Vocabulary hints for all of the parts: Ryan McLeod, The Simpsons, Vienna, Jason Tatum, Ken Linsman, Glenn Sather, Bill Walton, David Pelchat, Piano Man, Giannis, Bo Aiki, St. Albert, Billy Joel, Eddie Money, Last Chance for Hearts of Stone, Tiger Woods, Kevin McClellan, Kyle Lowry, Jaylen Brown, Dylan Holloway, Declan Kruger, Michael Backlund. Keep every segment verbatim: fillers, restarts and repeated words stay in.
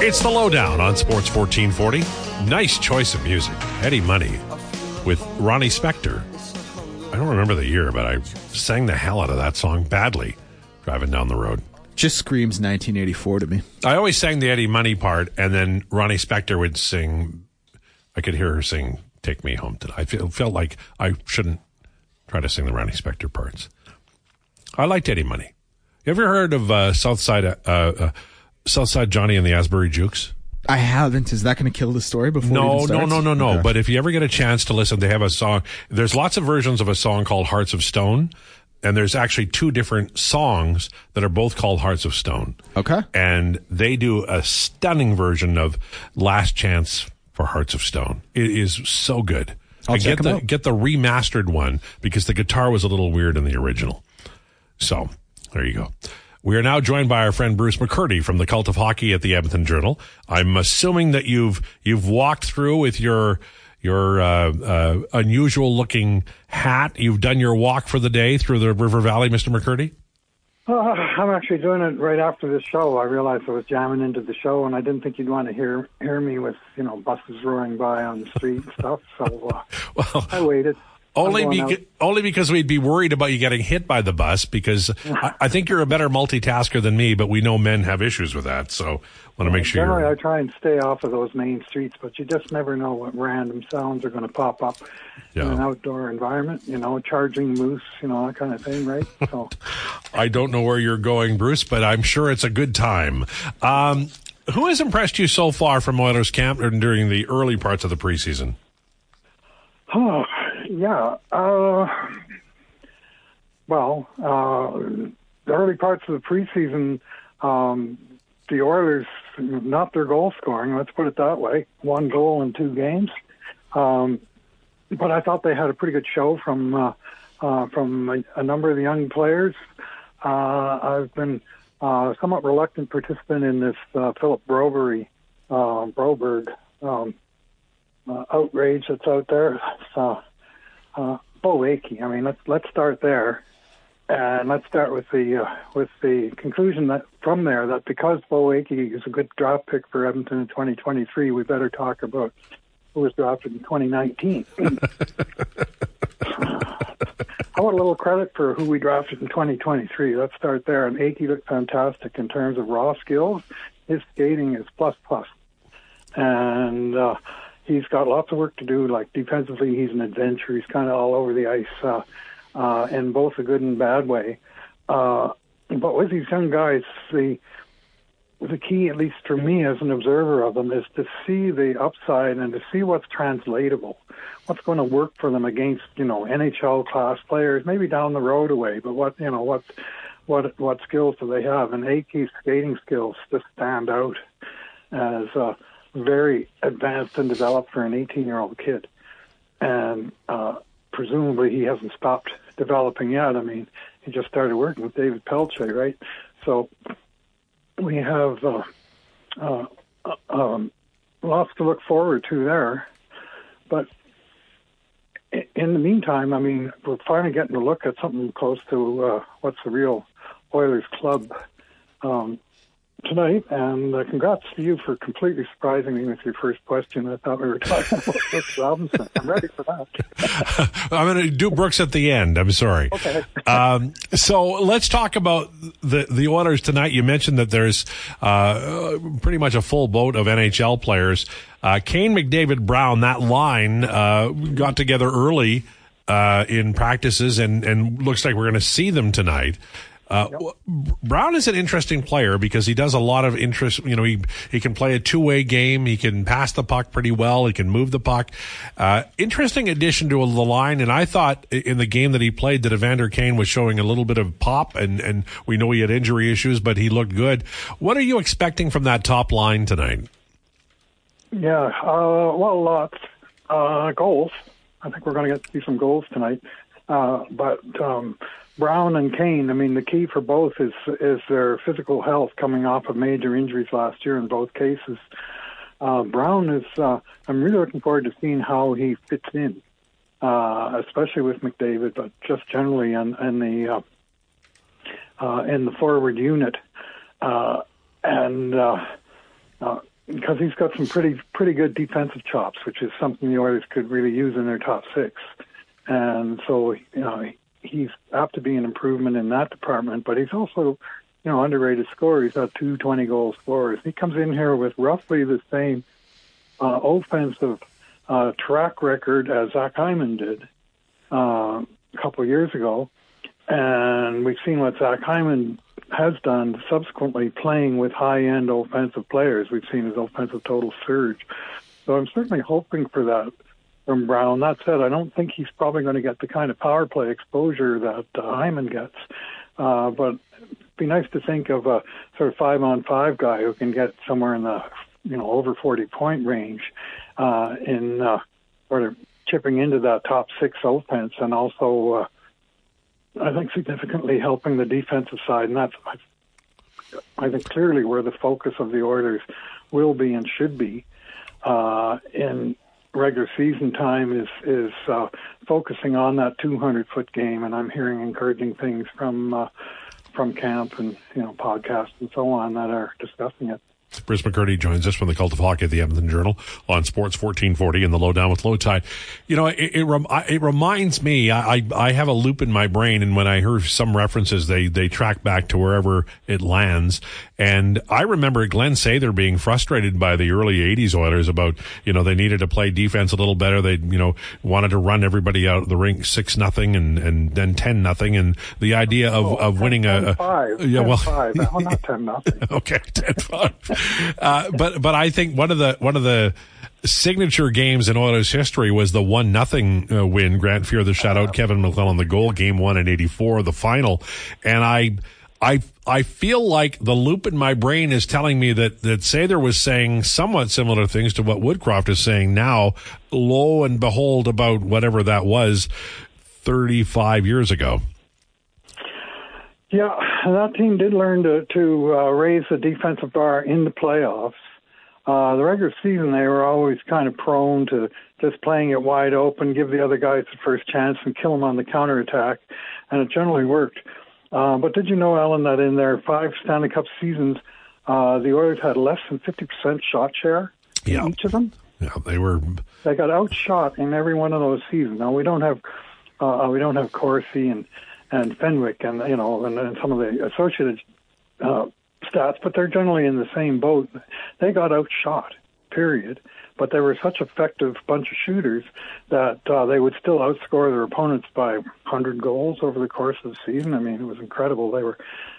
It's The Lowdown on Sports fourteen forty. Nice choice of music. Eddie Money with Ronnie Spector. I don't remember the year, but I sang the hell out of that song badly driving down the road. Just screams nineteen eighty-four to me. I always sang the Eddie Money part, and then Ronnie Spector would sing. I could hear her sing Take Me Home Tonight. I feel, felt like I shouldn't try to sing the Ronnie Spector parts. I liked Eddie Money. You ever heard of uh, Southside uh, uh, Southside Johnny and the Asbury Jukes? I haven't. Is that going to kill the story before no, we even start? No, no, no, no, no. Okay. But if you ever get a chance to listen, they have a song. There's lots of versions of a song called Hearts of Stone, and there's actually two different songs that are both called Hearts of Stone. Okay. And they do a stunning version of Last Chance for Hearts of Stone. It is so good. I'll I check get them the out. Get the remastered one because the guitar was a little weird in the original. So, there you go. We are now joined by our friend Bruce McCurdy from the Cult of Hockey at the Edmonton Journal. I'm assuming that you've you've walked through with your your uh, uh, unusual looking hat. You've done your walk for the day through the River Valley, Mister McCurdy. Uh, I'm actually doing it right after this show. I realized I was jamming into the show, and I didn't think you'd want to hear hear me with you know buses roaring by on the street and stuff. So uh, well, I waited. Only, beca- only because we'd be worried about you getting hit by the bus, because I-, I think you're a better multitasker than me, but we know men have issues with that, so I want to make sure Generally, you're... I try and stay off of those main streets, but you just never know what random sounds are going to pop up yeah. in an outdoor environment, you know, charging moose, you know, that kind of thing, right? So I don't know where you're going, Bruce, but I'm sure it's a good time. Um, who has impressed you so far from Oilers camp during the early parts of the preseason? Oh, yeah. Uh, well, uh, the early parts of the preseason, um, the Oilers, not their goal scoring, let's put it that way, one goal in two games. Um, but I thought they had a pretty good show from uh, uh, from a, a number of the young players. Uh, I've been uh, somewhat reluctant participant in this uh, Philip Broberg, uh, Broberg um, uh, outrage that's out there. So, Uh, Bo Aiki. I mean, let's let's start there, and let's start with the uh, with the conclusion that from there that because Bo Aiki is a good draft pick for Edmonton in twenty twenty-three, we better talk about who was drafted in twenty nineteen. I want a little credit for who we drafted in twenty twenty-three. Let's start there. And Aiki looked fantastic in terms of raw skills. His skating is plus plus, and. Uh, He's got lots of work to do. Like defensively, he's an adventure. He's kind of all over the ice uh, uh, in both a good and bad way. Uh, but with these young guys, the the key, at least for me as an observer of them, is to see the upside and to see what's translatable, what's going to work for them against you know N H L class players, maybe down the road away. But what you know what what what skills do they have? And Aiki's skating skills just stand out as. Uh, very advanced and developed for an eighteen-year-old kid. And uh, presumably he hasn't stopped developing yet. I mean, he just started working with David Pelchat, right? So we have uh, uh, um, lots to look forward to there. But in the meantime, I mean, we're finally getting to look at something close to uh, what's the real Oilers club um tonight, and uh, congrats to you for completely surprising me with your first question. I thought we were talking about Brooks Robinson. I'm ready for that. I'm going to do Brooks at the end. I'm sorry. Okay. um, so let's talk about the, the Oilers tonight. You mentioned that there's uh, pretty much a full boat of N H L players. Uh, Kane, McDavid, Brown, that line uh, got together early uh, in practices, and, and looks like we're going to see them tonight. Uh, yep. Brown is an interesting player because he does a lot of interest. You know, he, he can play a two-way game. He can pass the puck pretty well. He can move the puck. Uh, interesting addition to the line. And I thought in the game that he played that Evander Kane was showing a little bit of pop, and, and we know he had injury issues, but he looked good. What are you expecting from that top line tonight? Yeah, uh, well, lots. Uh, goals. I think we're going to get to see some goals tonight. Uh, but, um, Brown and Kane, I mean, the key for both is is their physical health coming off of major injuries last year in both cases. Uh, Brown is, uh, I'm really looking forward to seeing how he fits in, uh, especially with McDavid, but just generally in, in the uh, uh, in the forward unit. Uh, and uh, uh, because he's got some pretty pretty good defensive chops, which is something the Oilers could really use in their top six. And so, you know, he's apt to be an improvement in that department, but he's also, you know, underrated scorer. He's got two twenty-goal scorers. He comes in here with roughly the same uh, offensive uh, track record as Zach Hyman did uh, a couple of years ago. And we've seen what Zach Hyman has done subsequently playing with high-end offensive players. We've seen his offensive total surge. So I'm certainly hoping for that from Brown. That said, I don't think he's probably going to get the kind of power play exposure that uh, Hyman gets. Uh, but it'd be nice to think of a sort of five-on-five guy who can get somewhere in the, you know, over forty-point range uh, in uh, sort of chipping into that top six offense, and also uh, I think significantly helping the defensive side, and that's, I think, clearly where the focus of the Oilers will be and should be uh, in regular season time is is uh, focusing on that two hundred foot game. And I'm hearing encouraging things from uh, from camp and, you know, podcasts and so on that are discussing it. Bruce McCurdy joins us from the Cult of Hockey at the Edmonton Journal on Sports fourteen forty in the Lowdown with Low Tide. You know, it it, rem, it reminds me, I I have a loop in my brain, and when I hear some references, they, they track back to wherever it lands. And I remember Glenn Sather being frustrated by the early eighties Oilers about, you know, they needed to play defense a little better. They, you know, wanted to run everybody out of the rink six nothing and, and then ten nothing. And the idea of, oh, of ten, winning ten, a, five, yeah, ten, well, five. Oh, not ten nothing. Okay, ten five. uh, but, but I think one of the, one of the, signature games in Oilers history was the one nothing uh, win. Grant Fear, the shutout, Kevin McClellan, the goal, game one in eighty-four, the final. And I, I, I feel like the loop in my brain is telling me that, that Sather was saying somewhat similar things to what Woodcroft is saying now, lo and behold, about whatever that was thirty-five years ago. Yeah, that team did learn to, to uh, raise the defensive bar in the playoffs. Uh, the regular season, they were always kind of prone to just playing it wide open, give the other guys the first chance and kill them on the counterattack, and it generally worked. Uh, but did you know, Alan, that in their five Stanley Cup seasons, uh, the Oilers had less than fifty percent shot share yeah. in each of them? Yeah, they were. They got outshot in every one of those seasons. Now, we don't have uh, we don't have Corsi and, and Fenwick and, you know, and, and some of the associated uh stats, but they're generally in the same boat. They got outshot, period. But they were such effective bunch of shooters that uh, they would still outscore their opponents by one hundred goals over the course of the season. I mean, it was incredible. They were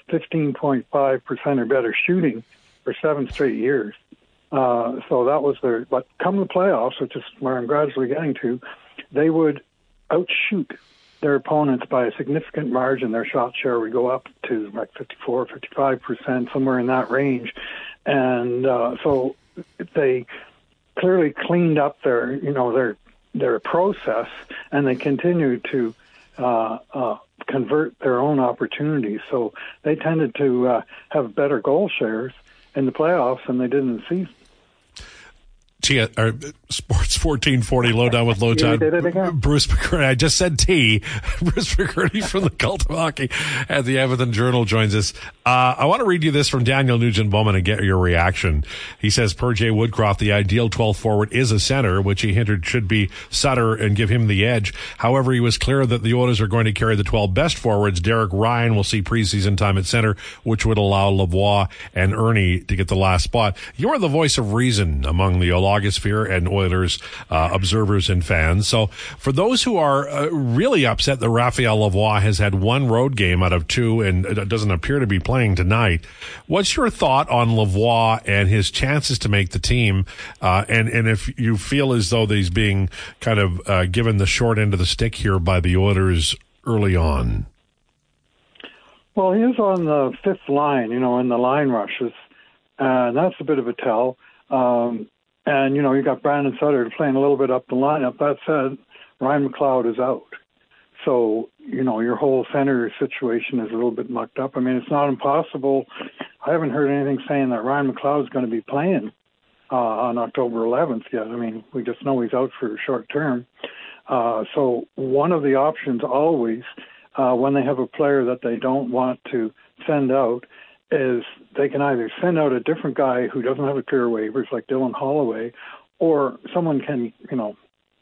fifteen point five percent or better shooting for seven straight years. Uh, so that was their... But come the playoffs, which is where I'm gradually getting to, they would outshoot their opponents by a significant margin. Their shot share would go up to like fifty-four, fifty-five percent, somewhere in that range. And uh, so they clearly cleaned up their, you know, their their process, and they continued to uh, uh, convert their own opportunities. So they tended to uh, have better goal shares in the playoffs than they did in the season. T, or Sports fourteen forty, Lowdown with Low Tide. Bruce McCurdy. I just said T. Bruce McCurdy from the Cult of Hockey at the Edmonton Journal joins us. Uh, I want to read you this from Daniel Nugent-Bowman and get your reaction. He says, per Jay Woodcroft, the ideal twelfth forward is a center, which he hinted should be Sutter and give him the edge. However, he was clear that the Oilers are going to carry the twelve best forwards. Derek Ryan will see preseason time at center, which would allow Lavoie and Ernie to get the last spot. You're the voice of reason among the Oilers Logosphere and Oilers uh, observers and fans. So for those who are uh, really upset that Raphael Lavoie has had one road game out of two and uh, doesn't appear to be playing tonight, what's your thought on Lavoie and his chances to make the team? Uh, and, and if you feel as though he's being kind of uh, given the short end of the stick here by the Oilers early on? Well, he was on the fifth line, you know, in the line rushes. Uh, and that's a bit of a tell. Um, And, you know, you got Brandon Sutter playing a little bit up the lineup. That said, Ryan McLeod is out. So, you know, your whole center situation is a little bit mucked up. I mean, it's not impossible. I haven't heard anything saying that Ryan McLeod is going to be playing uh, on October eleventh yet. I mean, we just know he's out for a short term. Uh, so one of the options always uh, when they have a player that they don't want to send out is they can either send out a different guy who doesn't have a clear waivers, like Dylan Holloway, or someone can, you know,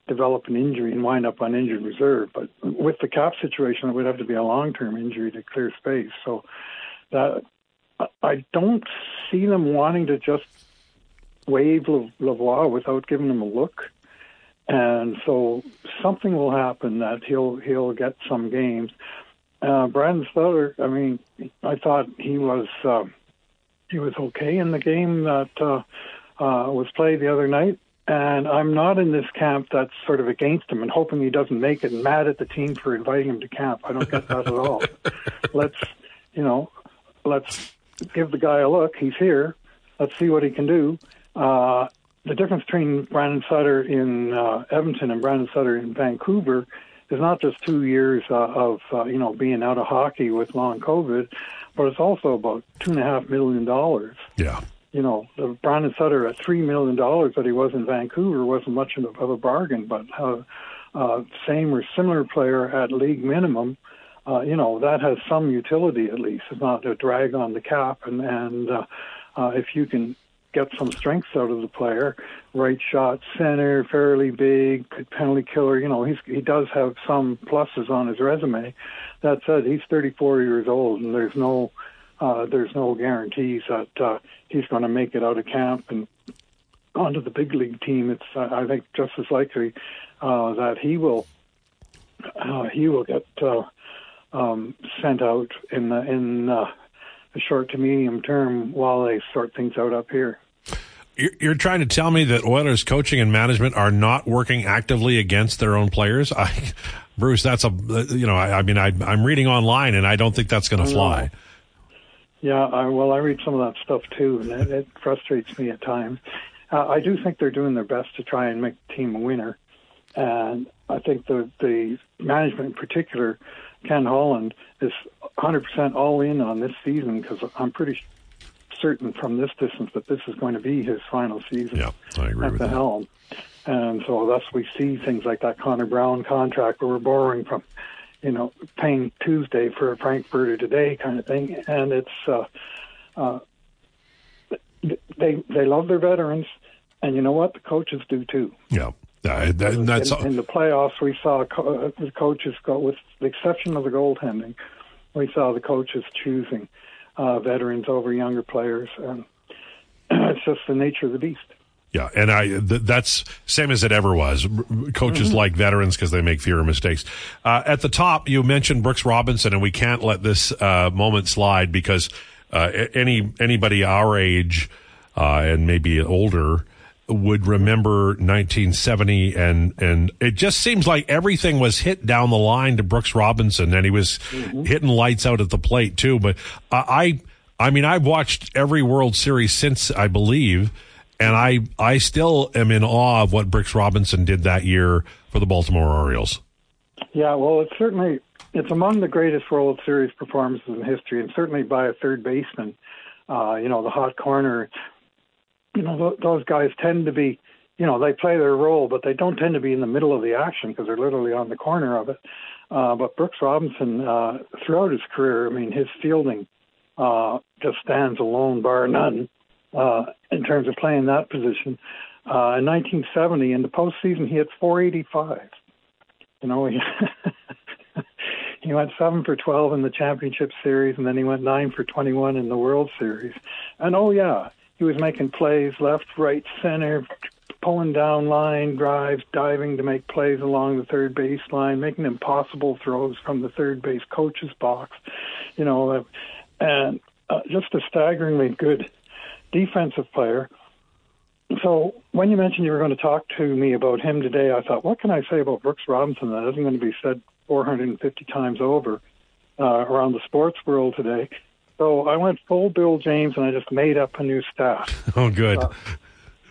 develop an injury and wind up on injured reserve. But with the cap situation, it would have to be a long-term injury to clear space. So that I don't see them wanting to just waive Lavoie without giving him a look. And so something will happen that he'll he'll get some games. Uh, Brandon Sutter, I mean, I thought he was uh, he was okay in the game that uh, uh, was played the other night. And I'm not in this camp that's sort of against him and hoping he doesn't make it and mad at the team for inviting him to camp. I don't get that at all. Let's, you know, let's give the guy a look. He's here. Let's see what he can do. Uh, the difference between Brandon Sutter in uh, Edmonton and Brandon Sutter in Vancouver is not just two years uh, of, uh, you know, being out of hockey with long COVID, but it's also about two and a half million dollars. Yeah. You know, Brandon Sutter at three million dollars that he was in Vancouver wasn't much of a bargain, but uh, uh, same or similar player at league minimum, uh, you know, that has some utility at least. It's not a drag on the cap. And, and uh, uh, if you can get some strengths out of the player, right shot, center, fairly big, penalty killer, you know, he's, he does have some pluses on his resume. That said, he's thirty-four years old, and there's no... Uh, there's no guarantees that uh, he's going to make it out of camp and onto the big league team. It's uh, I think just as likely uh, that he will uh, he will get uh, um, sent out in the, in uh, the short to medium term while they sort things out up here. You're trying to tell me that Oilers coaching and management are not working actively against their own players, I, Bruce? That's a you know I, I mean I, I'm reading online and I don't think that's going to fly. Yeah, I, well, I read some of that stuff, too, and it, it frustrates me at times. Uh, I do think they're doing their best to try and make the team a winner, and I think the, the management in particular, Ken Holland, is one hundred percent all in on this season because I'm pretty certain from this distance that this is going to be his final season yeah, I agree at with the that. helm. And so thus we see things like that Connor Brown contract where we're borrowing from, you know, paying Tuesday for a Frankfurter today kind of thing. And it's, uh, uh, they, they love their veterans. And you know what? The coaches do too. Yeah. Uh, that, that's in, in the playoffs, we saw co- the coaches go, with the exception of the goaltending, we saw the coaches choosing uh, veterans over younger players. And it's just the nature of the beast. Yeah, and I th- that's same as it ever was. Coaches mm-hmm. like veterans because they make fewer mistakes. Uh, at the top, you mentioned Brooks Robinson, and we can't let this uh, moment slide because uh, any anybody our age uh, and maybe older would remember nineteen seventy, and and it just seems like everything was hit down the line to Brooks Robinson, and he was mm-hmm. hitting lights out at the plate too. But uh, I, I mean, I've watched every World Series since, I believe. And I, I still am in awe of what Brooks Robinson did that year for the Baltimore Orioles. Yeah, well, it's certainly it's among the greatest World Series performances in history, and certainly by a third baseman. Uh, you know, the hot corner. You know, th- those guys tend to be, you know, they play their role, but they don't tend to be in the middle of the action because they're literally on the corner of it. Uh, but Brooks Robinson, uh, throughout his career, I mean, his fielding uh, just stands alone, bar none. Uh, in terms of playing that position. Uh, in nineteen seventy, in the postseason, he hit four eighty-five. You know, he, he went seven for twelve in the championship series, and then he went nine for twenty-one in the World Series. And, oh, yeah, he was making plays left, right, center, pulling down line drives, diving to make plays along the third baseline, making impossible throws from the third base coach's box. You know, and uh, just a staggeringly good defensive player. So when you mentioned you were going to talk to me about him today, I thought, what can I say about Brooks Robinson that isn't going to be said four hundred fifty times over uh, around the sports world today? So I went full Bill James and I just made up a new stat. Oh, good. Uh,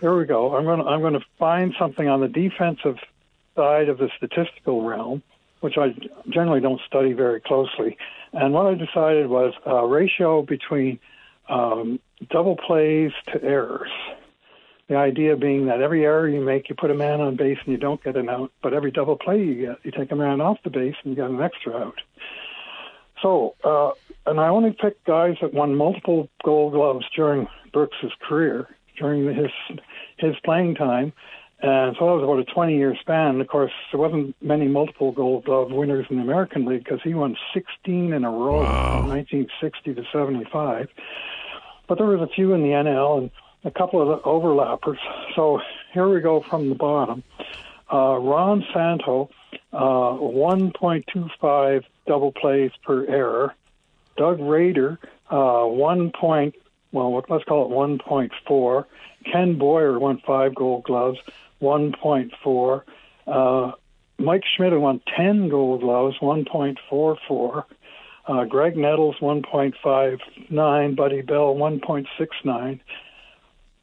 here we go. I'm going to, I'm going to find something on the defensive side of the statistical realm, which I generally don't study very closely. And what I decided was a ratio between Um, double plays to errors. The idea being that every error you make, you put a man on base and you don't get an out, but every double play you get, you take a man off the base and you get an extra out. So, uh, and I only picked guys that won multiple Gold Gloves during Brooks' career, during his his playing time. And so that was about a twenty-year span. Of course, there wasn't many multiple Gold Glove winners in the American League because he won sixteen in a row wow. from nineteen sixty to seventy-five. But there was a few in the N L and a couple of the overlappers. So here we go from the bottom. Uh, Ron Santo, uh, one point two five double plays per error. Doug Rader, uh, one point, well, let's call it one point four. Ken Boyer won five Gold Gloves, one point four. Uh, Mike Schmidt won ten Gold Gloves, one point four four. Uh, Greg Nettles, one point five nine. Buddy Bell, one point six nine.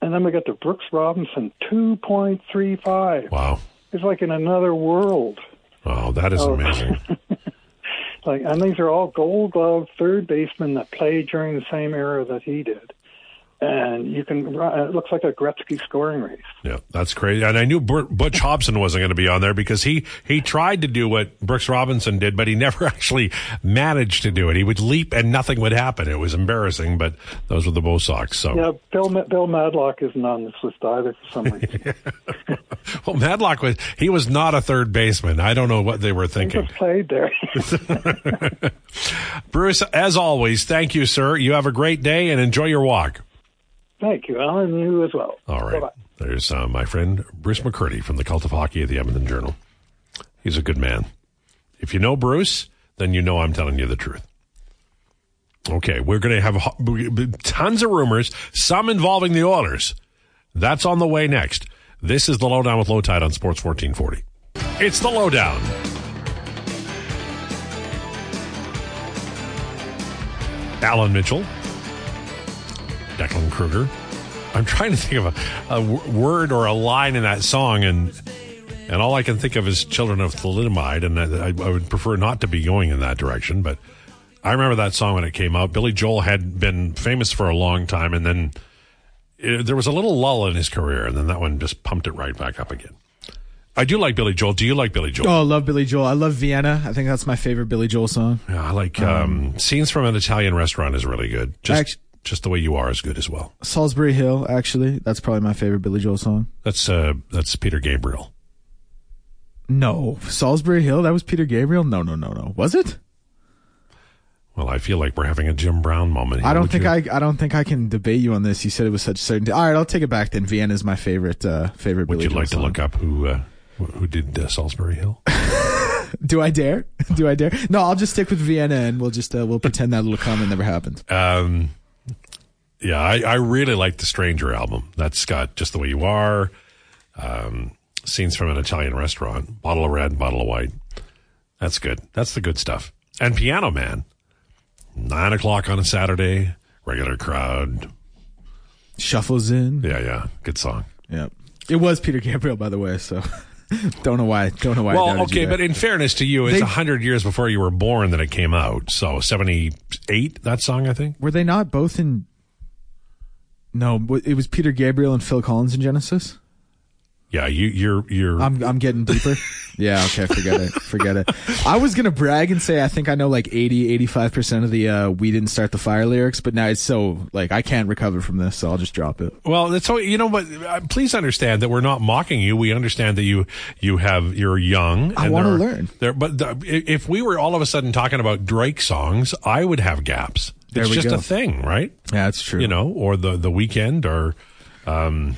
And then we got to Brooks Robinson, two point three five. Wow. It's like in another world. Oh, that is so amazing. Like, and these are all Gold Glove third basemen that played during the same era that he did. And you can, it looks like a Gretzky scoring race. Yeah, that's crazy. And I knew Butch Hobson wasn't going to be on there because he, he tried to do what Brooks Robinson did, but he never actually managed to do it. He would leap and nothing would happen. It was embarrassing, but those were the Bo Sox. So. Yeah, Bill, Bill Madlock isn't on this list either for some reason. Well, Madlock, was he was not a third baseman. I don't know what they were thinking. He just played there. Bruce, as always, thank you, sir. You have a great day and enjoy your walk. Thank you, Alan. You as well. All right. Bye-bye. There's uh, my friend Bruce McCurdy from the Cult of Hockey at the Edmonton Journal. He's a good man. If you know Bruce, then you know I'm telling you the truth. Okay, we're going to have tons of rumors, some involving the Oilers. That's on the way next. This is The Lowdown with Low Tide on Sports fourteen forty. It's The Lowdown. Alan Mitchell. Declan Kruger. I'm trying to think of a, a w- word or a line in that song, and and all I can think of is Children of Thalidomide, and I, I would prefer not to be going in that direction, but I remember that song when it came out. Billy Joel had been famous for a long time, and then it, there was a little lull in his career, and then that one just pumped it right back up again. I do like Billy Joel. Do you like Billy Joel? Oh, I love Billy Joel. I love Vienna. I think that's my favorite Billy Joel song. Yeah, I like um, um, Scenes from an Italian Restaurant is really good. Just... Actually, Just the Way You Are is good as well. Solsbury Hill, actually. That's probably my favorite Billy Joel song. That's uh, that's Peter Gabriel. No. Solsbury Hill? That was Peter Gabriel? No, no, no, no. Was it? Well, I feel like we're having a Jim Brown moment here. I don't think you? I I don't think I can debate you on this. You said it with such certainty. All right, I'll take it back then. Vienna is my favorite uh, favorite Would Billy Joel song. Would you like to look up who uh, who did uh, Solsbury Hill? Do I dare? Do I dare? No, I'll just stick with Vienna, and we'll just uh, we'll pretend that little comment never happened. Um, yeah, I, I really like the Stranger album. That's got Just the Way You Are, um, Scenes from an Italian Restaurant, Bottle of Red, Bottle of White. That's good. That's the good stuff. And Piano Man, nine o'clock on a Saturday, regular crowd, shuffles in. Yeah, yeah, good song. Yeah, it was Peter Gabriel, by the way. So. Don't know why. Don't know why. Well, okay, but in fairness to you, it's a hundred years before you were born that it came out. So seventy-eight, that song, I think. Were they not both in? No, it was Peter Gabriel and Phil Collins in Genesis. Yeah, you, you're, you're. I'm, I'm getting deeper. Yeah, okay, forget it, forget it. I was gonna brag and say I think I know like eighty, eighty-five percent of the uh, "We Didn't Start the Fire" lyrics, but now it's so like I can't recover from this, so I'll just drop it. Well, so you know, but please understand that we're not mocking you. We understand that you, you have, you're young. And I want to learn. There, but the, if we were all of a sudden talking about Drake songs, I would have gaps. There it's we just go. a thing, right? Yeah, that's true. You know, or the the Weeknd or. Um,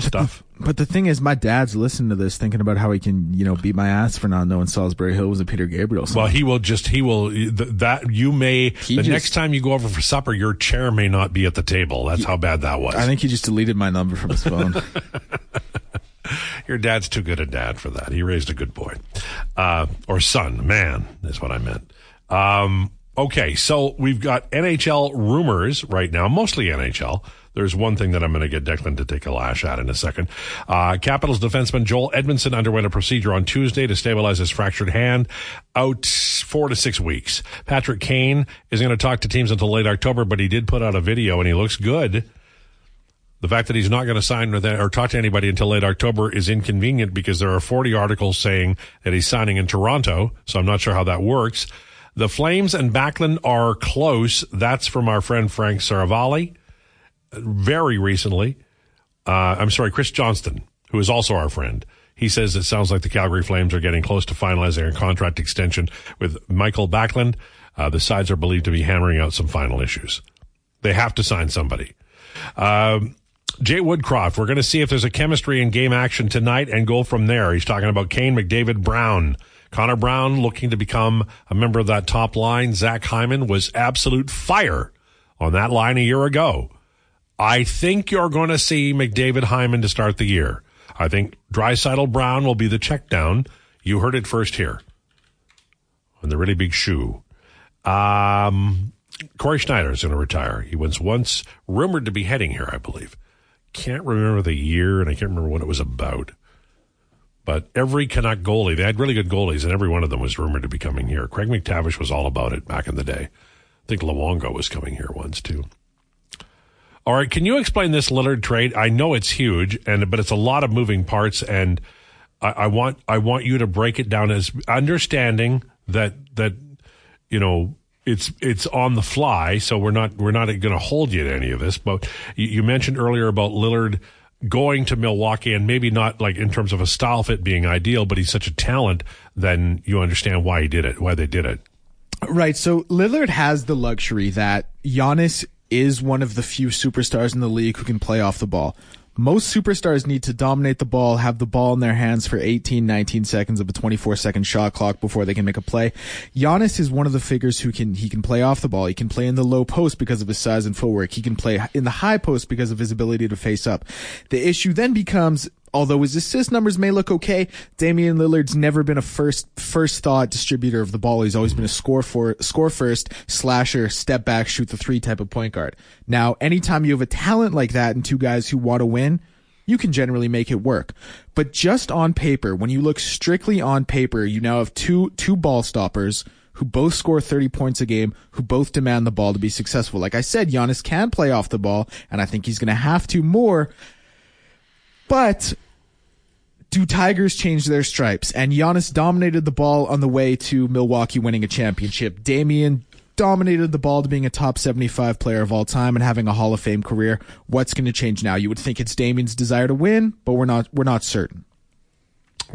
Stuff, but the thing is, my dad's listening to this, thinking about how he can, you know, beat my ass for not knowing Solsbury Hill was a Peter Gabriel song. Well, he will just, he will th- that you may he the just, next time you go over for supper, your chair may not be at the table. That's he, how bad that was. I think he just deleted my number from his phone. Your dad's too good a dad for that. He raised a good boy, uh, or son, man is what I meant. Um, okay, so we've got N H L rumors right now, mostly N H L. There's one thing that I'm going to get Declan to take a lash at in a second. Uh, Capitals defenseman Joel Edmondson underwent a procedure on Tuesday to stabilize his fractured hand, out four to six weeks. Patrick Kane is going to talk to teams until late October, but he did put out a video and he looks good. The fact that he's not going to sign with or talk to anybody until late October is inconvenient because there are forty articles saying that he's signing in Toronto, so I'm not sure how that works. The Flames and Backlund are close. That's from our friend Frank Saravalli. Very recently. Uh, I'm sorry, Chris Johnston, who is also our friend. He says it sounds like the Calgary Flames are getting close to finalizing a contract extension with Michael Backlund. Uh, the sides are believed to be hammering out some final issues. They have to sign somebody. Um, Jay Woodcroft, we're going to see if there's a chemistry in game action tonight and go from there. He's talking about Kane, McDavid, Brown. Connor Brown looking to become a member of that top line. Zach Hyman was absolute fire on that line a year ago. I think you're going to see McDavid, Hyman to start the year. I think Draisaitl, Brown will be the check down. You heard it first here. On the really big shoe. Um, Corey Schneider is going to retire. He was once rumored to be heading here, I believe. Can't remember the year, and I can't remember what it was about. But every Canuck goalie, they had really good goalies, and every one of them was rumored to be coming here. Craig McTavish was all about it back in the day. I think Luongo was coming here once, too. All right, can you explain this Lillard trade? I know it's huge, and but it's a lot of moving parts, and I, I want I want you to break it down as understanding that that you know it's it's on the fly, so we're not we're not going to hold you to any of this. But you, you mentioned earlier about Lillard going to Milwaukee, and maybe not like in terms of a style fit being ideal, but he's such a talent, then you understand why he did it, why they did it. Right. So Lillard has the luxury that Giannis is one of the few superstars in the league who can play off the ball. Most superstars need to dominate the ball, have the ball in their hands for eighteen, nineteen seconds of a twenty-four second shot clock before they can make a play. Giannis is one of the figures who can, he can play off the ball. He can play in the low post because of his size and footwork. He can play in the high post because of his ability to face up. The issue then becomes, although his assist numbers may look okay, Damian Lillard's never been a first first thought distributor of the ball. He's always been a score for score first, slasher, step back, shoot the three type of point guard. Now, anytime you have a talent like that and two guys who want to win, you can generally make it work. But just on paper, when you look strictly on paper, you now have two two ball stoppers who both score thirty points a game, who both demand the ball to be successful. Like I said, Giannis can play off the ball, and I think he's going to have to more. But do Tigers change their stripes? And Giannis dominated the ball on the way to Milwaukee winning a championship. Damian dominated the ball to being a top seventy-five player of all time and having a Hall of Fame career. What's going to change now? You would think it's Damian's desire to win, but we're not we're not certain.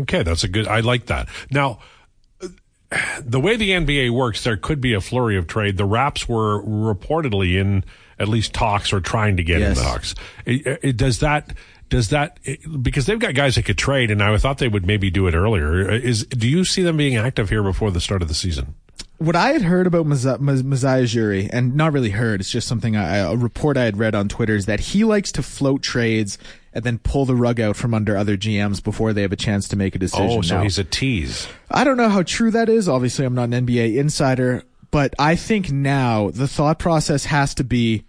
Okay, that's a good. I like that. Now, the way the N B A works, there could be a flurry of trade. The Raps were reportedly in at least talks or trying to get yes. in talks. It, it, does that? Does that, because they've got guys that could trade, and I thought they would maybe do it earlier. Is do you see them being active here before the start of the season? What I had heard about Masai Ujiri, and not really heard, it's just something I, a report I had read on Twitter, is that he likes to float trades and then pull the rug out from under other G Ms before they have a chance to make a decision. Oh, so now, he's a tease. I don't know how true that is. Obviously, I'm not an N B A insider, but I think now the thought process has to be,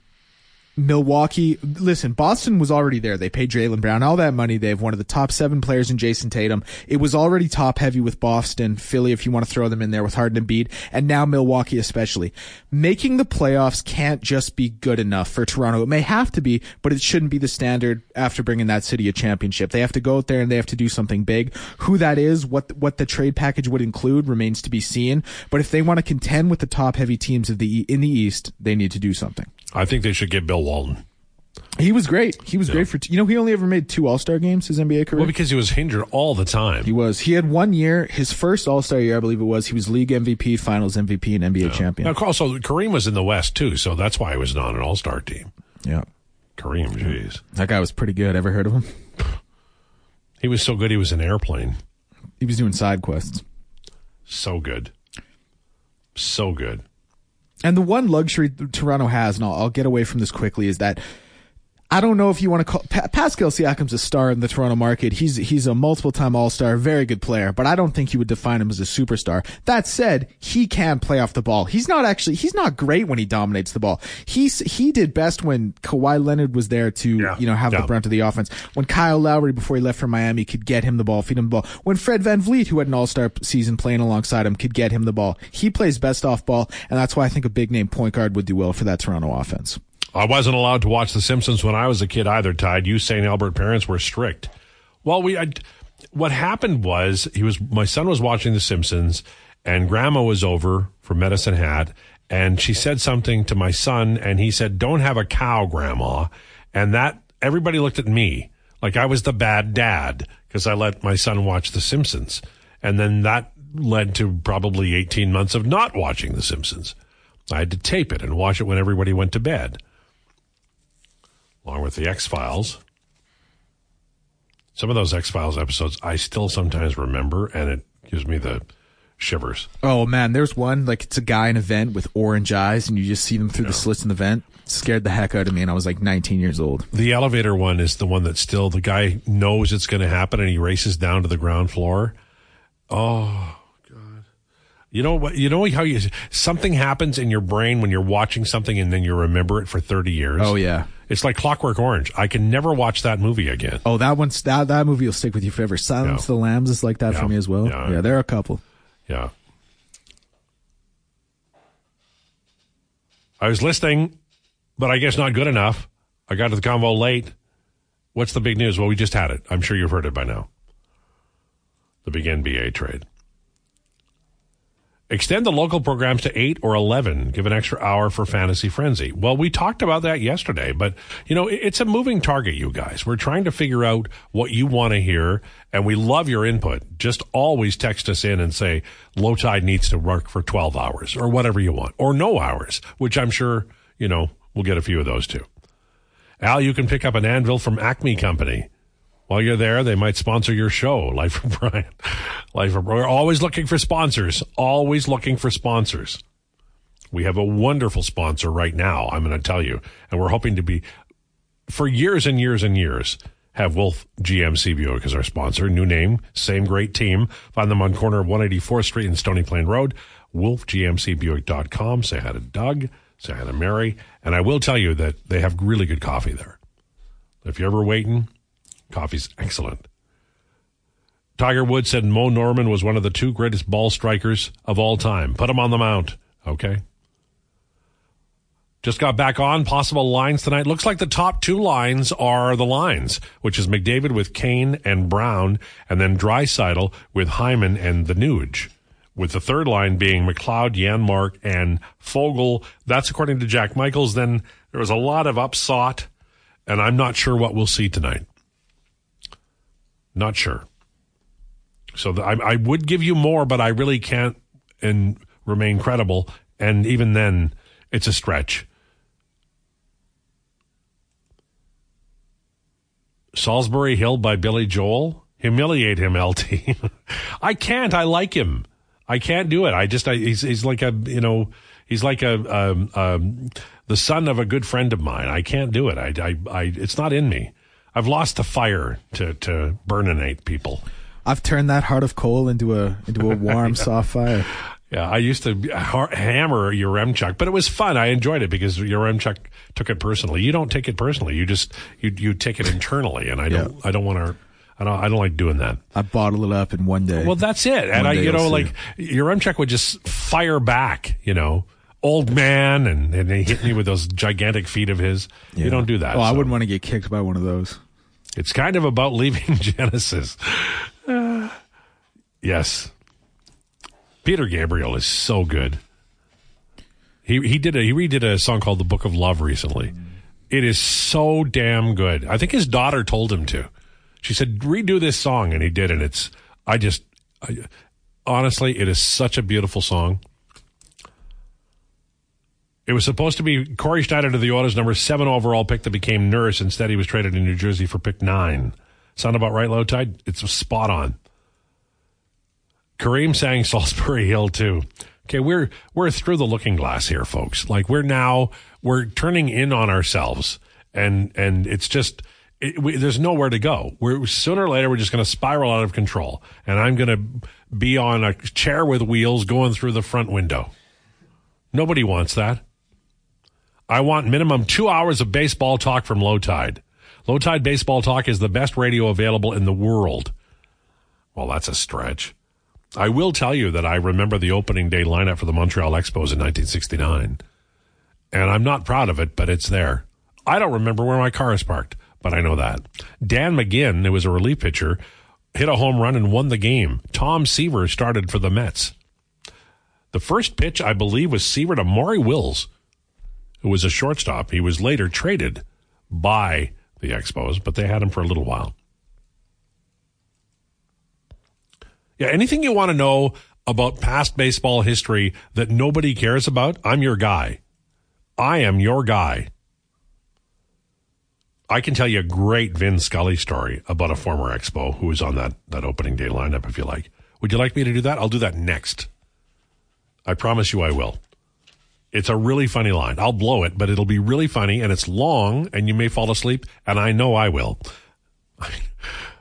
Milwaukee, listen, Boston was already there. They paid Jaylen Brown all that money. They have one of the top seven players in Jason Tatum. It was already top heavy with Boston, Philly, if you want to throw them in there with Harden and Embiid, and now Milwaukee especially. Making the playoffs can't just be good enough for Toronto. It may have to be, but it shouldn't be the standard after bringing that city a championship. They have to go out there and they have to do something big. Who that is, what, what the trade package would include remains to be seen. But if they want to contend with the top heavy teams of the, in the East, they need to do something. I think they should get Bill Walton. He was great. He was yeah. great for, you know, he only ever made two All-Star games his N B A career. Well, because he was hindered all the time. He was. He had one year, his first All-Star year, I believe it was, he was league M V P, finals M V P, and N B A yeah. champion. Now, also, Kareem was in the West, too, so that's why he was not an All-Star team. Yeah. Kareem, jeez. That guy was pretty good. Ever heard of him? He was so good he was an airplane. He was doing side quests. So good. So good. And the one luxury Toronto has, and I'll, I'll get away from this quickly, is that I don't know if you want to call pa- Pascal Siakam's a star in the Toronto market. He's he's a multiple-time All-Star, very good player, but I don't think you would define him as a superstar. That said, he can play off the ball. He's not actually he's not great when he dominates the ball. He he did best when Kawhi Leonard was there to yeah, you know have yeah. the brunt of the offense. When Kyle Lowry, before he left for Miami, could get him the ball, feed him the ball. When Fred VanVleet, who had an All-Star season playing alongside him, could get him the ball. He plays best off ball, and that's why I think a big-name point guard would do well for that Toronto offense. I wasn't allowed to watch The Simpsons when I was a kid either, Tide. You Saint Albert parents were strict. Well, we, I, what happened was he was, my son was watching The Simpsons and Grandma was over from Medicine Hat, and she said something to my son, and he said, "Don't have a cow, Grandma." And that, everybody looked at me like I was the bad dad because I let my son watch The Simpsons. And then that led to probably eighteen months of not watching The Simpsons. I had to tape it and watch it when everybody went to bed, along with The X-Files. Some of those X-Files episodes I still sometimes remember, and it gives me the shivers. Oh, man, there's one, like, it's a guy in a vent with orange eyes, and you just see them through yeah. the slits in the vent. Scared the heck out of me, and I was like nineteen years old. The elevator one is the one that still, the guy knows it's going to happen, and he races down to the ground floor. Oh, God. You know what? You know how you, something happens in your brain when you're watching something, and then you remember it for thirty years? Oh, yeah. It's like Clockwork Orange. I can never watch that movie again. Oh, that one's, that, that movie will stick with you forever. Silence yeah. of the Lambs is like that yeah. for me as well. Yeah. yeah, there are a couple. Yeah. I was listening, but I guess not good enough. I got to the convo late. What's the big news? Well, we just had it. I'm sure you've heard it by now. The big N B A trade. Extend the local programs to eight or eleven. Give an extra hour for Fantasy Frenzy. Well, we talked about that yesterday, but, you know, it's a moving target, you guys. We're trying to figure out what you want to hear, and we love your input. Just always text us in and say, Low Tide needs to work for twelve hours, or whatever you want, or no hours, which I'm sure, you know, we'll get a few of those too. Al, you can pick up an anvil from Acme Company. While you're there, they might sponsor your show, Life of Brian. Life of Brian. We're always looking for sponsors. Always looking for sponsors. We have a wonderful sponsor right now, I'm going to tell you. And we're hoping to be, for years and years and years, have Wolf G M Seabuick as our sponsor. New name, same great team. Find them on corner of one eighty-fourth street and Stony Plain Road. wolf g m seabuick dot com. Say hi to Doug. Say hi to Mary. And I will tell you that they have really good coffee there. If you're ever waiting... coffee's excellent. Tiger Woods said Mo Norman was one of the two greatest ball strikers of all time. Put him on the mound. Okay. Just got back on. Possible lines tonight. Looks like the top two lines are the lines, which is McDavid with Kane and Brown, and then Draisaitl with Hyman and the Nuge, with the third line being McLeod, Janmark, and Fogle. That's according to Jack Michaels. Then there was a lot of upsot, and I'm not sure what we'll see tonight. Not sure. So the, I, I would give you more, but I really can't and remain credible. And even then, it's a stretch. Solsbury Hill by Billy Joel. Humiliate him, L T. I can't. I like him. I can't do it. I just, I, he's, he's like a, you know, he's like a, um, um, the son of a good friend of mine. I can't do it. I, I, I it's not in me. I've lost the fire to, to burninate people. I've turned that heart of coal into a into a warm, yeah. soft fire. Yeah, I used to hammer Yaremchuk, but it was fun. I enjoyed it because Yaremchuk took it personally. You don't take it personally. You just you you take it internally, and I don't yeah. I don't want to. I don't I don't like doing that. I bottle it up in one day. Well, that's it. And one I you know like Yaremchuk would just fire back. You know. Old man, and, and they hit me with those gigantic feet of his. Yeah. You don't do that. Oh, so. I wouldn't want to get kicked by one of those. It's kind of about leaving Genesis. Uh, yes. Peter Gabriel is so good. He he did a, he redid a song called The Book of Love recently. It is so damn good. I think his daughter told him to. She said, redo this song, and he did, and it's, I just, I, honestly, it is such a beautiful song. It was supposed to be Corey Schneider to the Oilers, number seven overall pick that became Nurse. Instead, he was traded in New Jersey for pick nine. Sound about right, Low Tide? It's spot on. Kareem sang Solsbury Hill, too. Okay, we're we're through the looking glass here, folks. Like, we're now, we're turning in on ourselves. And and it's just, it, we, there's nowhere to go. We're sooner or later, we're just going to spiral out of control. And I'm going to be on a chair with wheels going through the front window. Nobody wants that. I want minimum two hours of baseball talk from Low Tide. Low Tide Baseball Talk is the best radio available in the world. Well, that's a stretch. I will tell you that I remember the opening day lineup for the Montreal Expos in nineteen sixty-nine. And I'm not proud of it, but it's there. I don't remember where my car is parked, but I know that. Dan McGinn, who was a relief pitcher, hit a home run and won the game. Tom Seaver started for the Mets. The first pitch, I believe, was Seaver to Maury Wills, who was a shortstop. He was later traded by the Expos, but they had him for a little while. Yeah, anything you want to know about past baseball history that nobody cares about, I'm your guy. I am your guy. I can tell you a great Vin Scully story about a former Expo who was on that, that opening day lineup, if you like. Would you like me to do that? I'll do that next. I promise you I will. It's a really funny line. I'll blow it, but it'll be really funny, and it's long, and you may fall asleep, and I know I will.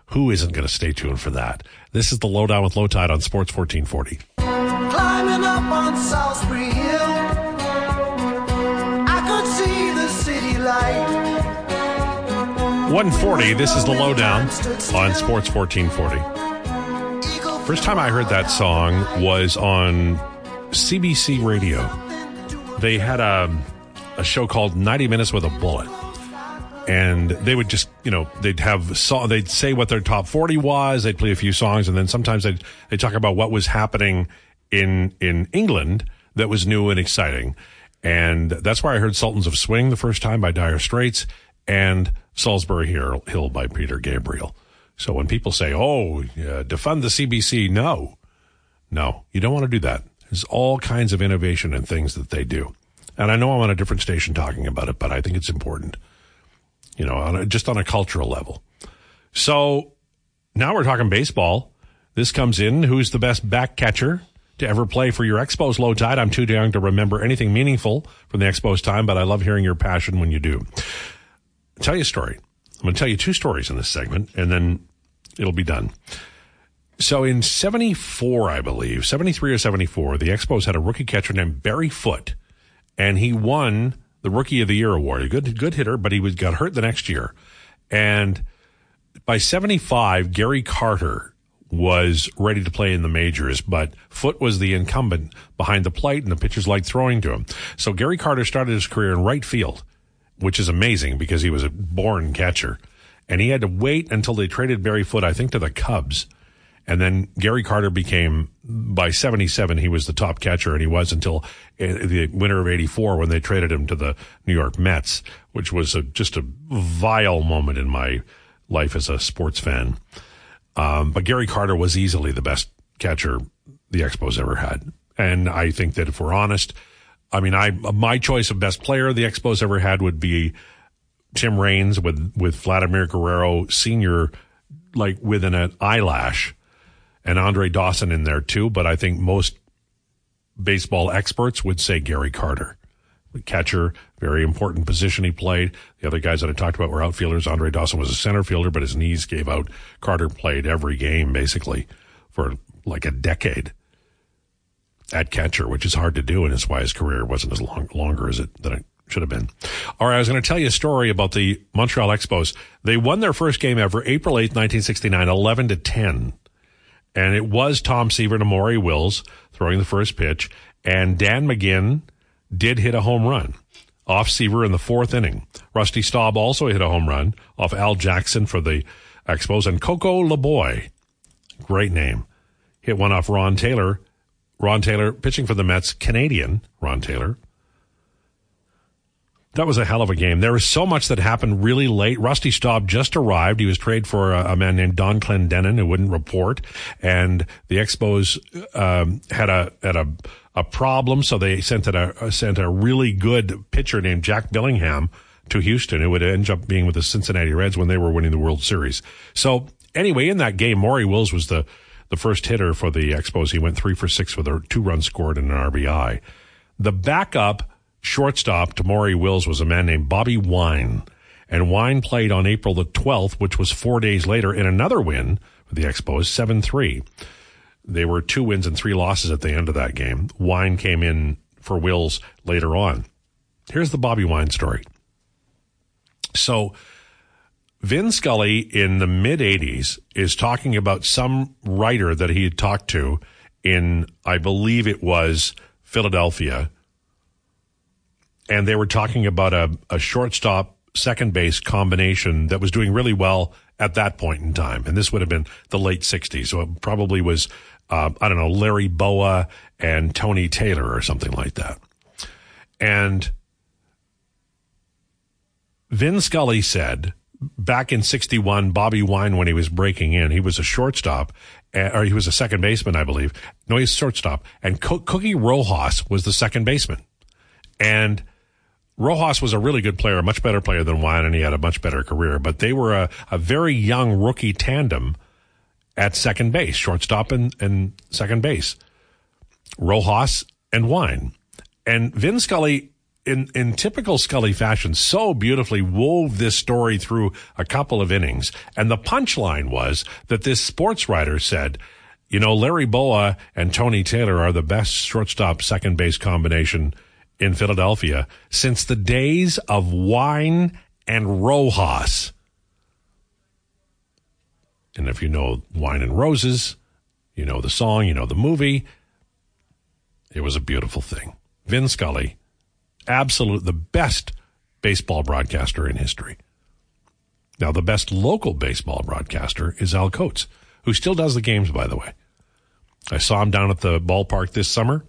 Who isn't going to stay tuned for that? This is the Lowdown with Low Tide on Sports fourteen forty. Climbing up on Solsbury Hill, I could see the city light. one forty, this is the Lowdown on Sports fourteen forty. First time I heard that song was on C B C Radio. They had a, a show called ninety minutes with a Bullet. And they would just, you know, they'd have, so, they'd say what their top forty was, they'd play a few songs, and then sometimes they'd, they'd talk about what was happening in, in England that was new and exciting. And that's where I heard Sultans of Swing the first time by Dire Straits, and Solsbury Hill by Peter Gabriel. So when people say, oh, uh, defund the C B C, no. No, you don't want to do that. There's all kinds of innovation and things that they do. And I know I'm on a different station talking about it, but I think it's important, you know, on a, just on a cultural level. So now we're talking baseball. This comes in. Who's the best back catcher to ever play for your Expos, Low Tide? I'm too young to remember anything meaningful from the Expos time, but I love hearing your passion when you do. Tell you a story. I'm going to tell you two stories in this segment, and then it'll be done. So in seventy-four, I believe, seventy-three or seventy-four, the Expos had a rookie catcher named Barry Foote, and he won the Rookie of the Year award. A good, good hitter, but he was, got hurt the next year. And by seventy-five, Gary Carter was ready to play in the majors, but Foote was the incumbent behind the plate, and the pitchers liked throwing to him. So Gary Carter started his career in right field, which is amazing because he was a born catcher. And he had to wait until they traded Barry Foote, I think, to the Cubs. And then Gary Carter became, by seventy-seven, he was the top catcher, and he was until the winter of eighty-four when they traded him to the New York Mets, which was a, just a vile moment in my life as a sports fan. Um, but Gary Carter was easily the best catcher the Expos ever had. And I think that if we're honest, I mean, I my choice of best player the Expos ever had would be Tim Raines with, with Vladimir Guerrero Senior, like within an eyelash, and Andre Dawson in there too. But I think most baseball experts would say Gary Carter. Catcher, very important position he played. The other guys that I talked about were outfielders. Andre Dawson was a center fielder, but his knees gave out. Carter played every game basically for like a decade at catcher, which is hard to do, and it's why his career wasn't as long, longer as it than it should have been. All right, I was going to tell you a story about the Montreal Expos. They won their first game ever, April eighth, nineteen sixty-nine, eleven to ten, and it was Tom Seaver to Maury Wills throwing the first pitch, and Dan McGinn did hit a home run off Seaver in the fourth inning. Rusty Staub also hit a home run off Al Jackson for the Expos, and Coco LeBoy, great name, hit one off Ron Taylor. Ron Taylor, pitching for the Mets, Canadian Ron Taylor. That was a hell of a game. There was so much that happened really late. Rusty Staub just arrived. He was traded for a, a man named Don Clendenin who wouldn't report. And the Expos um, had a had a, a problem, so they sent a, sent a really good pitcher named Jack Billingham to Houston, who would end up being with the Cincinnati Reds when they were winning the World Series. So anyway, in that game, Maury Wills was the The first hitter for the Expos. He went three for six with a two runs scored and an R B I. The backup shortstop to Maury Wills was a man named Bobby Wine. And Wine played on April the twelfth, which was four days later, in another win for the Expos, seven three. They were two wins and three losses at the end of that game. Wine came in for Wills later on. Here's the Bobby Wine story. So Vin Scully in the mid-eighties is talking about some writer that he had talked to in, I believe it was Philadelphia. And they were talking about a, a shortstop second base combination that was doing really well at that point in time. And this would have been the late sixties. So it probably was, uh, I don't know, Larry Bowa and Tony Taylor or something like that. And Vin Scully said back in sixty-one, Bobby Wine, when he was breaking in, he was a shortstop, or he was a second baseman, I believe. No, he's shortstop. And Co- Cookie Rojas was the second baseman. And Rojas was a really good player, a much better player than Wine, and he had a much better career. But they were a, a very young rookie tandem at second base, shortstop and, and second base, Rojas and Wine. And Vin Scully, in, in typical Scully fashion, so beautifully wove this story through a couple of innings. And the punchline was that this sports writer said, you know, Larry Bowa and Tony Taylor are the best shortstop second base combination in Philadelphia since the days of Wine and Rojas. And if you know Wine and Roses, you know the song, you know the movie. It was a beautiful thing. Vin Scully, absolute, the best baseball broadcaster in history. Now, the best local baseball broadcaster is Al Coates, who still does the games, by the way. I saw him down at the ballpark this summer.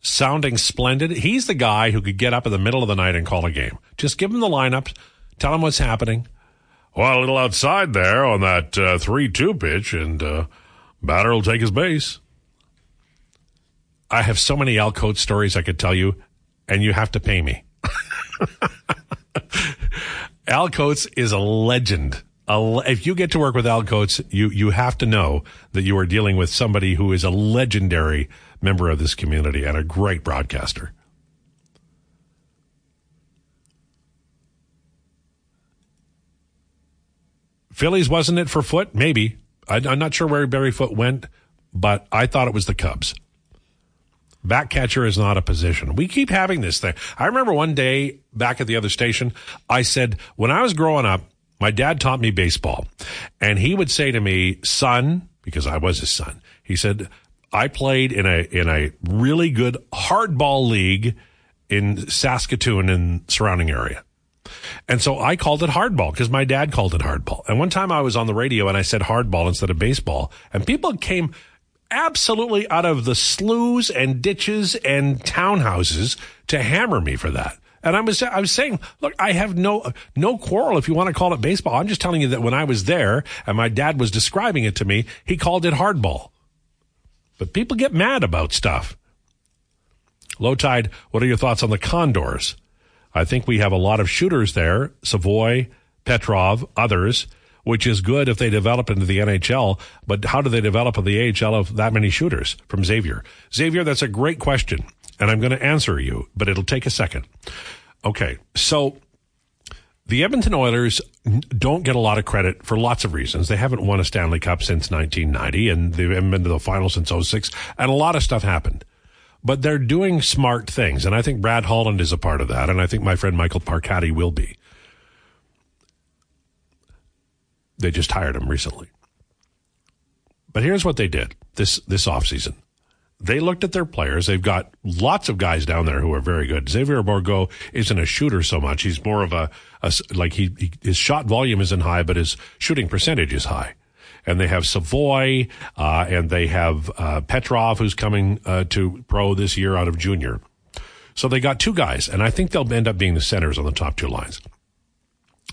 Sounding splendid. He's the guy who could get up in the middle of the night and call a game. Just give him the lineup, tell him what's happening. Well, a little outside there on that uh, three two pitch, and uh, batter will take his base. I have so many Al Coates stories I could tell you, and you have to pay me. Al Coates is a legend. If you get to work with Al Coates, you, you have to know that you are dealing with somebody who is a legendary member of this community and a great broadcaster. Phillies, wasn't it for Foote? Maybe. I, I'm not sure where Barry Foote went, but I thought it was the Cubs. Back catcher is not a position. We keep having this thing. I remember one day back at the other station, I said, when I was growing up, my dad taught me baseball, and he would say to me, son, because I was his son, he said, I played in a in a really good hardball league in Saskatoon and surrounding area. And so I called it hardball because my dad called it hardball. And one time I was on the radio and I said hardball instead of baseball, and people came absolutely out of the sloughs and ditches and townhouses to hammer me for that. And I was, I was saying, look, I have no, no quarrel if you want to call it baseball. I'm just telling you that when I was there and my dad was describing it to me, he called it hardball. But people get mad about stuff. Low Tide, what are your thoughts on the Condors? I think we have a lot of shooters there, Savoy, Petrov, others, which is good if they develop into the N H L. But how do they develop in the A H L of that many shooters? From Xavier. Xavier, that's a great question. And I'm going to answer you, but it'll take a second. Okay, so the Edmonton Oilers don't get a lot of credit for lots of reasons. They haven't won a Stanley Cup since nineteen ninety, and they haven't been to the final since oh six, and a lot of stuff happened. But they're doing smart things, and I think Brad Holland is a part of that, and I think my friend Michael Parcati will be. They just hired him recently. But here's what they did this, this offseason. They looked at their players. They've got lots of guys down there who are very good. Xavier Bourgault isn't a shooter so much. He's more of a, a like he, he his shot volume isn't high, but his shooting percentage is high. And they have Savoy, uh, and they have uh, Petrov, who's coming uh, to pro this year out of junior. So they got two guys, and I think they'll end up being the centers on the top two lines.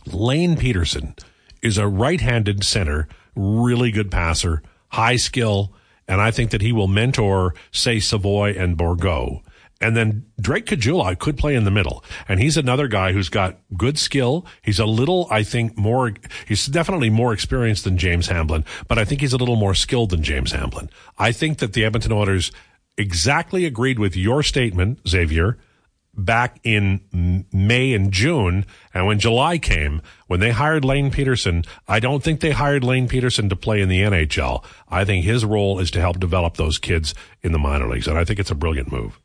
Lane Peterson is a right-handed center, really good passer, high skill. And I think that he will mentor, say, Savoy and Bourgault. And then Drake Caggiula could play in the middle. And he's another guy who's got good skill. He's a little, I think, more, he's definitely more experienced than James Hamblin, but I think he's a little more skilled than James Hamblin. I think that the Edmonton Oilers exactly agreed with your statement, Xavier, back in May and June. And when July came, when they hired Lane Peterson, I don't think they hired Lane Peterson to play in the N H L. I think his role is to help develop those kids in the minor leagues. And I think it's a brilliant move.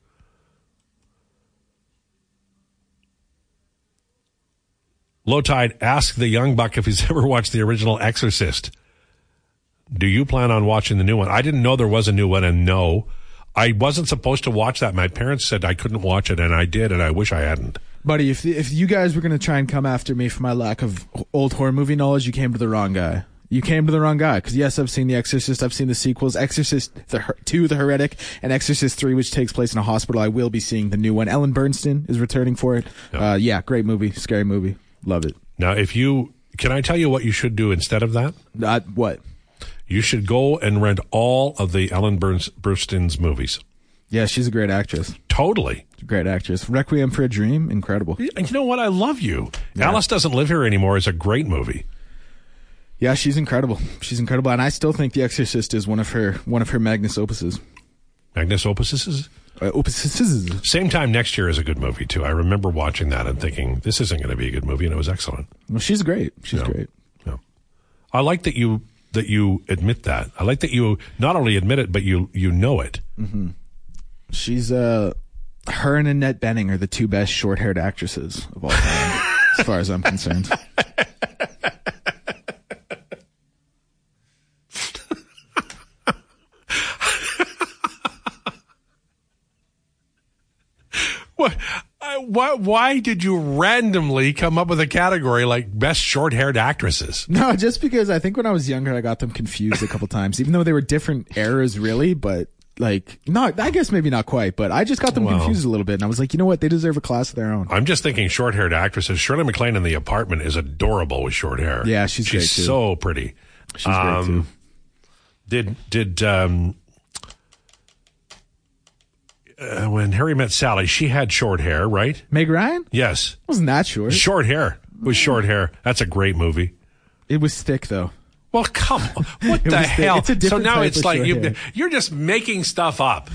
Low Tide, ask the young buck if he's ever watched the original Exorcist. Do you plan on watching the new one? I didn't know there was a new one, and no, I wasn't supposed to watch that. My parents said I couldn't watch it, and I did, and I wish I hadn't. buddy, if if you guys were going to try and come after me for my lack of old horror movie knowledge, you came to the wrong guy. You came to the wrong guy, because yes, I've seen The Exorcist, I've seen the sequels, Exorcist the two, The Heretic, and Exorcist three, which takes place in a hospital. I will be seeing the new one. Ellen Burstyn is returning for it. Yeah, uh, yeah great movie, scary movie, love it. Now, if you can, I tell you what you should do instead of that. Uh, what? You should go and rent all of the Ellen Burstyn's movies. Yeah, she's a great actress. Totally. She's a great actress. Requiem for a Dream, incredible. You know what? I love you. Yeah. Alice Doesn't Live Here Anymore is a great movie. Yeah, she's incredible. She's incredible. And I still think The Exorcist is one of her one of her magnus opuses. Magnus opuses? Uh, opuses. Same Time Next Year is a good movie, too. I remember watching that and thinking, this isn't going to be a good movie, and it was excellent. Well, she's great. She's no, great. No. I like that you that you admit that. I like that you not only admit it, but you, you know it. Mm-hmm. She's uh, her and Annette Bening are the two best short-haired actresses of all time, as far as I'm concerned. What? I, why, why did you randomly come up with a category like best short-haired actresses? No, just because I think when I was younger, I got them confused a couple times, even though they were different eras, really, but. Like, no, I guess maybe not quite, but I just got them well, confused a little bit, and I was like, you know what? They deserve a class of their own. I'm just thinking short-haired actresses. Shirley MacLaine in The Apartment is adorable with short hair. Yeah, she's she's great too. So pretty. She's um, great too. Did did um, uh, when Harry Met Sally? She had short hair, right? Meg Ryan? Yes. Wasn't that short? Short hair was short hair. That's a great movie. It was thick though. Well, come on. What the hell? So now it's like you, you're just making stuff up.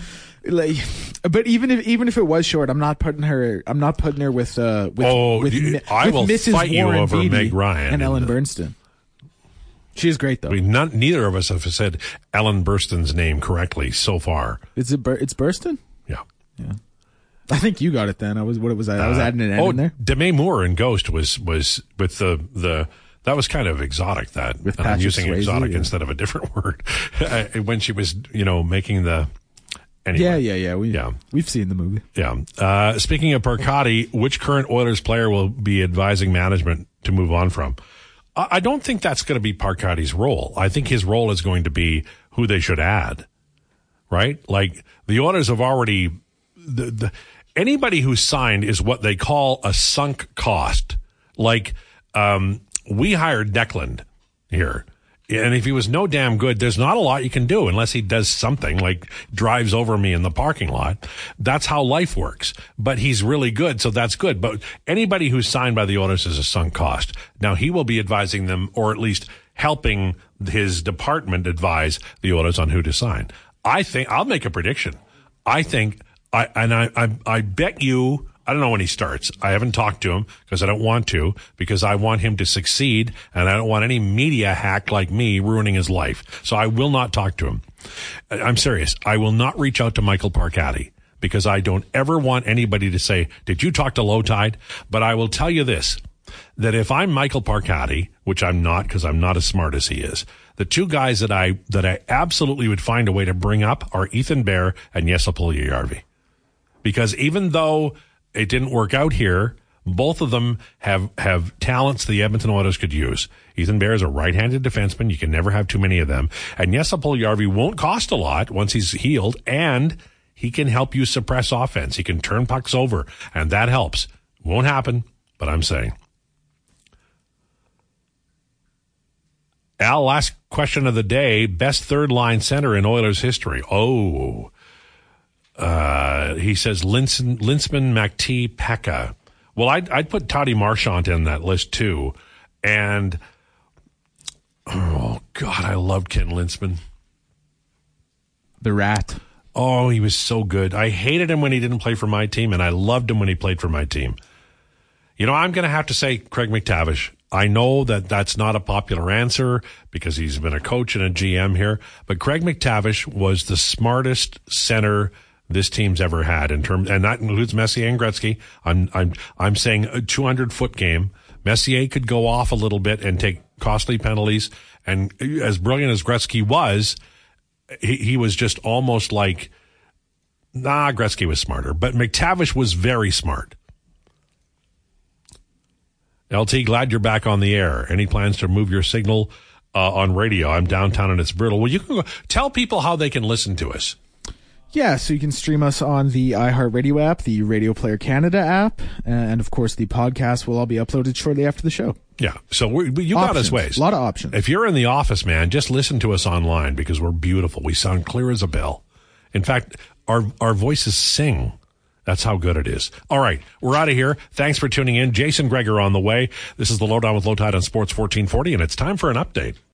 Like, but even if even if it was short, I'm not putting her. I'm not putting her with uh with oh, with, you, I with will Missus fight Warren you over Beatty Meg Ryan and Ellen Burstyn. She is great, though. I mean, not, neither of us have said Ellen Burstyn's name correctly so far. Is it? Bur- it's Burstyn. Yeah. Yeah. I think you got it. Then I was. What was I? I was uh, adding an N oh, in there. Demi Moore in Ghost was was with the the. That was kind of exotic, that. I'm using Swayze, exotic yeah. instead of a different word. When she was, you know, making the... Anyway. Yeah, yeah, yeah. We, yeah. We've seen the movie. Yeah. Uh, speaking of Percotti, which current Oilers player will be advising management to move on from? I, I don't think that's going to be Percotti's role. I think his role is going to be who they should add, right? Like, the Oilers have already... The, the, anybody who's signed is what they call a sunk cost. Like... um We hired Declan here, and if he was no damn good, there's not a lot you can do unless he does something like drives over me in the parking lot. That's how life works. But he's really good, so that's good. But anybody who's signed by the Oilers is a sunk cost. Now, he will be advising them, or at least helping his department advise the Oilers on who to sign. I think I'll make a prediction. I think I and I I, I bet you. I don't know when he starts. I haven't talked to him because I don't want to, because I want him to succeed, and I don't want any media hack like me ruining his life. So I will not talk to him. I'm serious. I will not reach out to Michael Percotti, because I don't ever want anybody to say, did you talk to Low Tide? But I will tell you this, that if I'm Michael Percotti, which I'm not because I'm not as smart as he is, the two guys that I that I absolutely would find a way to bring up are Ethan Bear and Jesse Puljujarvi. Because even though it didn't work out here, both of them have, have talents the Edmonton Oilers could use. Ethan Bear is a right-handed defenseman. You can never have too many of them. And Jesse Puljujarvi won't cost a lot once he's healed, and he can help you suppress offense. He can turn pucks over, and that helps. Won't happen, but I'm saying. Al, last question of the day. Best third-line center in Oilers history. Oh, Uh, he says Linsman, McTee, Pekka. Well, I'd, I'd put Toddy Marchant in that list too. And, oh, God, I loved Ken Linsman. The rat. Oh, he was so good. I hated him when he didn't play for my team, and I loved him when he played for my team. You know, I'm going to have to say Craig McTavish. I know that that's not a popular answer because he's been a coach and a G M here, but Craig McTavish was the smartest center this team's ever had in terms, and that includes Messier and Gretzky. I'm, I'm, I'm saying a two hundred foot game. Messier could go off a little bit and take costly penalties. And as brilliant as Gretzky was, he, he was just almost like, nah, Gretzky was smarter, but McTavish was very smart. L T, glad you're back on the air. Any plans to move your signal uh, on radio? I'm downtown and it's brittle. Well, you can go, tell people how they can listen to us. Yeah, so you can stream us on the iHeartRadio app, the Radio Player Canada app, and, of course, the podcast will all be uploaded shortly after the show. Yeah, so we, you got us ways. A lot of options. If you're in the office, man, just listen to us online because we're beautiful. We sound clear as a bell. In fact, our our voices sing. That's how good it is. All right, we're out of here. Thanks for tuning in. Jason Greger on the way. This is The Lowdown with Low Tide on Sports fourteen forty, and it's time for an update.